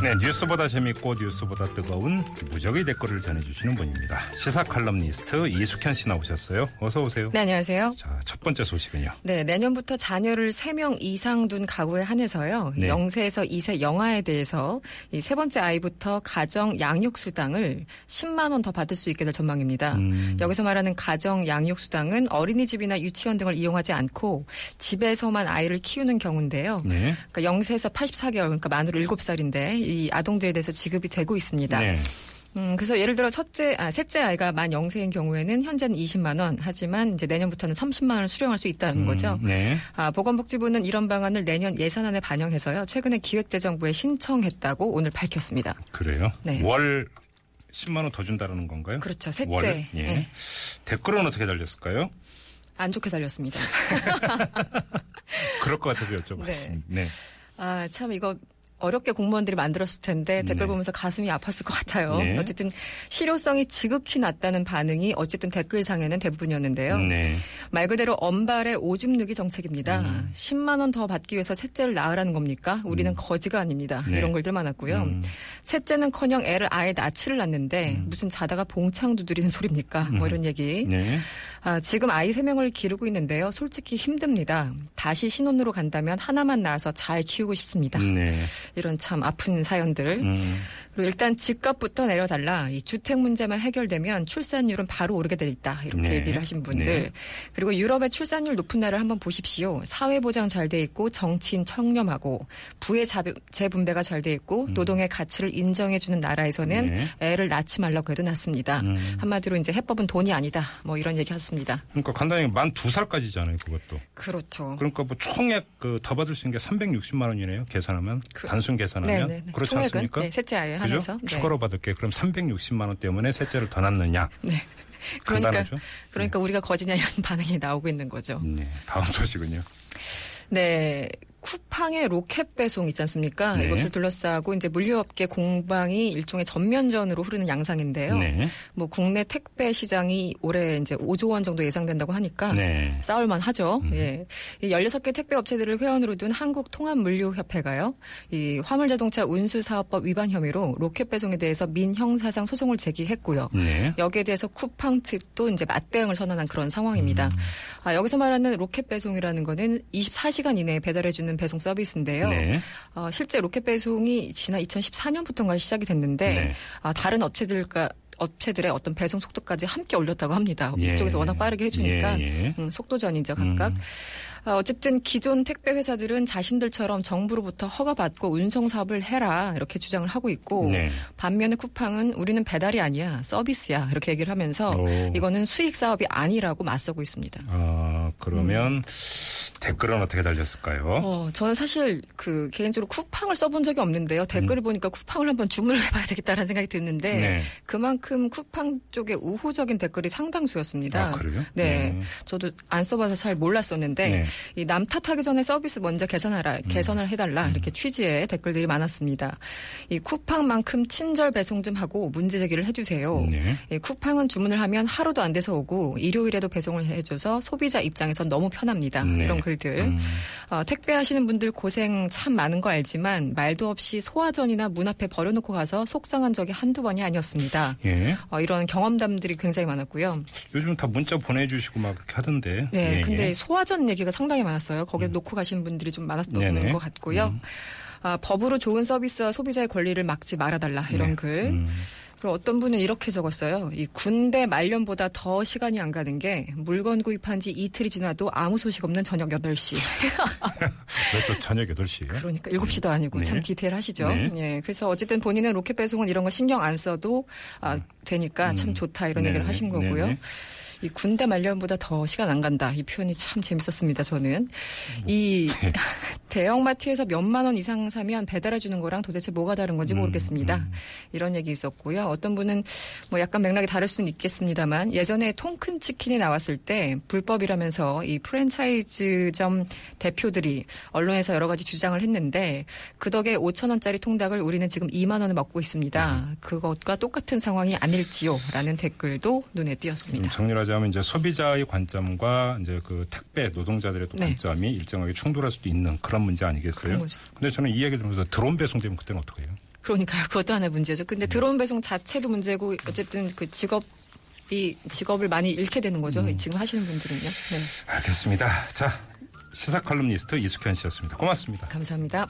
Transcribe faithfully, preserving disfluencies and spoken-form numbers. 네, 뉴스보다 재밌고 뉴스보다 뜨거운 무적의 댓글을 전해주시는 분입니다. 시사 칼럼니스트 이숙현 씨 나오셨어요. 어서 오세요. 네, 안녕하세요. 자, 첫 번째 소식은요. 네, 내년부터 자녀를 세 명 이상 둔 가구에 한해서요. 네. 영 세에서 이 세 영아에 대해서 이 세 번째 아이부터 가정 양육수당을 십만 원 더 받을 수 있게 될 전망입니다. 음. 여기서 말하는 가정 양육수당은 어린이집이나 유치원 등을 이용하지 않고 집에서만 아이를 키우는 경우인데요. 네. 그러니까 영 세에서 팔십사 개월, 그러니까 만으로 일곱 살인데 이 아동들에 대해서 지급이 되고 있습니다. 네. 음, 그래서 예를 들어 첫째, 아, 셋째 아이가 만 영 세인 경우에는 현재는 이십만 원, 하지만 이제 내년부터는 삼십만 원을 수령할 수 있다는 음, 거죠. 네. 아, 보건복지부는 이런 방안을 내년 예산안에 반영해서요, 최근에 기획재정부에 신청했다고 오늘 밝혔습니다. 그래요? 네. 월 십만 원 더 준다는 건가요? 그렇죠. 셋째. 월? 예. 네. 댓글은 어떻게 달렸을까요? 안 좋게 달렸습니다. 그럴 것 같아서 여쭤봤습니다. 네. 네. 아, 참 이거 어렵게 공무원들이 만들었을 텐데 댓글 네. 보면서 가슴이 아팠을 것 같아요. 네. 어쨌든 실효성이 지극히 낮다는 반응이 어쨌든 댓글상에는 대부분이었는데요. 네. 말 그대로 엄발의 오줌 누기 정책입니다. 음. 십만 원 더 받기 위해서 셋째를 낳으라는 겁니까? 우리는 음. 거지가 아닙니다. 네. 이런 글들 많았고요. 음. 셋째는커녕 애를 아예 낯을 낳는데 음. 무슨 자다가 봉창 두드리는 소리입니까? 음. 뭐 이런 얘기. 네. 아, 지금 아이 세 명을 기르고 있는데요. 솔직히 힘듭니다. 다시 신혼으로 간다면 하나만 낳아서 잘 키우고 싶습니다. 네. 이런 참 아픈 사연들. 음. 그리고 일단 집값부터 내려달라. 이 주택 문제만 해결되면 출산율은 바로 오르게 돼 있다. 이렇게 네. 얘기를 하신 분들. 네. 그리고 유럽의 출산율 높은 나라를 한번 보십시오. 사회보장 잘 돼 있고 정치인 청렴하고 부의 재분배가 잘 돼 있고 음. 노동의 가치를 인정해 주는 나라에서는 네. 애를 낳지 말라고 해도 낳습니다. 음. 한마디로 이제 해법은 돈이 아니다. 뭐 이런 얘기 했습니다. 그러니까 간단히 만 두 살까지잖아요. 그것도. 그렇죠. 그러니까 뭐 총액 그 더 받을 수 있는 게 삼백육십만 원이네요. 계산하면. 그, 순 계산하면 네네네. 그렇지 총액은? 않습니까? 네, 셋째 아이에 한해서 네. 추가로 받을게. 그럼 삼백육십만 원 때문에 셋째를 더 낳느냐? 네. 그러니까 간단하죠? 그러니까 네. 우리가 거지냐 이런 반응이 나오고 있는 거죠. 네. 다음 소식은요. 네. 쿠팡의 로켓배송 있지 않습니까? 네. 이것을 둘러싸고 이제 물류업계 공방이 일종의 전면전으로 흐르는 양상인데요. 네. 뭐 국내 택배 시장이 올해 이제 오조 원 정도 예상된다고 하니까 네. 싸울만 하죠. 음. 예. 이 열여섯 개 택배 업체들을 회원으로 둔 한국통합물류협회가요. 이 화물자동차 운수사업법 위반 혐의로 로켓배송에 대해서 민형사상 소송을 제기했고요. 네. 여기에 대해서 쿠팡 측도 이제 맞대응을 선언한 그런 상황입니다. 음. 아, 여기서 말하는 로켓배송이라는 거는 이십사 시간 이내에 배달해 주는 배송 서비스인데요. 네. 어, 실제 로켓 배송이 지난 이천십사 년부터인가 시작이 됐는데 네. 아, 다른 업체들과 업체들의 어떤 배송 속도까지 함께 올렸다고 합니다. 예. 이쪽에서 워낙 빠르게 해주니까 예. 예. 음, 속도전이죠 각각. 음. 아, 어쨌든 기존 택배 회사들은 자신들처럼 정부로부터 허가받고 운송사업을 해라 이렇게 주장을 하고 있고 네. 반면에 쿠팡은 우리는 배달이 아니야 서비스야 이렇게 얘기를 하면서 오. 이거는 수익사업이 아니라고 맞서고 있습니다. 아, 그러면 음. 댓글은 어떻게 달렸을까요? 어, 저는 사실 그 개인적으로 쿠팡을 써본 적이 없는데요. 댓글을 음. 보니까 쿠팡을 한번 주문을 해봐야 되겠다라는 생각이 드는데 네. 그만큼 금 쿠팡 쪽에 우호적인 댓글이 상당수였습니다. 아, 그래요? 네. 음. 저도 안 써봐서 잘 몰랐었는데 네. 이 남 탓하기 전에 서비스 먼저 개선하라, 개선을 음. 해달라 음. 이렇게 취지의 댓글들이 많았습니다. 이 쿠팡만큼 친절 배송 좀 하고 문제 제기를 해주세요. 네. 이 쿠팡은 주문을 하면 하루도 안 돼서 오고 일요일에도 배송을 해줘서 소비자 입장에선 너무 편합니다. 네. 이런 글들. 음. 어, 택배 하시는 분들 고생 참 많은 거 알지만 말도 없이 소화전이나 문 앞에 버려놓고 가서 속상한 적이 한두 번이 아니었습니다. 예. 어, 이런 경험담들이 굉장히 많았고요. 요즘 다 문자 보내주시고 막 그렇게 하던데. 네. 예, 근데 예. 소화전 얘기가 상당히 많았어요. 거기에 음. 놓고 가신 분들이 좀 많았던 네네. 것 같고요. 음. 아, 법으로 좋은 서비스와 소비자의 권리를 막지 말아달라 이런 네. 글. 음. 그리고 어떤 분은 이렇게 적었어요. 이 군대 말년보다 더 시간이 안 가는 게 물건 구입한 지 이틀이 지나도 아무 소식 없는 저녁 여덟 시. 왜 또 저녁 여덟 시예요? 그러니까 일곱 시도 네. 아니고 참 네. 디테일하시죠. 네. 예, 그래서 어쨌든 본인은 로켓 배송은 이런 거 신경 안 써도 아, 되니까 음. 참 좋다 이런 네. 얘기를 하신 거고요. 네. 이 군대 말년보다 더 시간 안 간다. 이 표현이 참 재밌었습니다. 저는. 이 네. 대형마트에서 몇만 원 이상 사면 배달해 주는 거랑 도대체 뭐가 다른 건지 음, 모르겠습니다. 음. 이런 얘기 있었고요. 어떤 분은 뭐 약간 맥락이 다를 수는 있겠습니다만 예전에 통큰 치킨이 나왔을 때 불법이라면서 이 프랜차이즈점 대표들이 언론에서 여러 가지 주장을 했는데 그 덕에 오천 원짜리 통닭을 우리는 지금 이만 원에 먹고 있습니다. 음. 그것과 똑같은 상황이 아닐지요. 라는 댓글도 눈에 띄었습니다. 음, 정리하자면 이제 소비자의 관점과 이제 그 택배 노동자들의 또 관점이 네. 일정하게 충돌할 수도 있는 그런 문제 아니겠어요? 근데 저는 이 얘기 들으면서 드론 배송되면 그때는 어떻게 해요? 그러니까요. 그것도 하나의 문제죠. 근데 음. 드론 배송 자체도 문제고 어쨌든 그 직업 이 직업을 많이 잃게 되는 거죠. 음. 지금 하시는 분들은요. 네. 알겠습니다. 자, 시사 칼럼니스트 이숙현 씨였습니다. 고맙습니다. 감사합니다.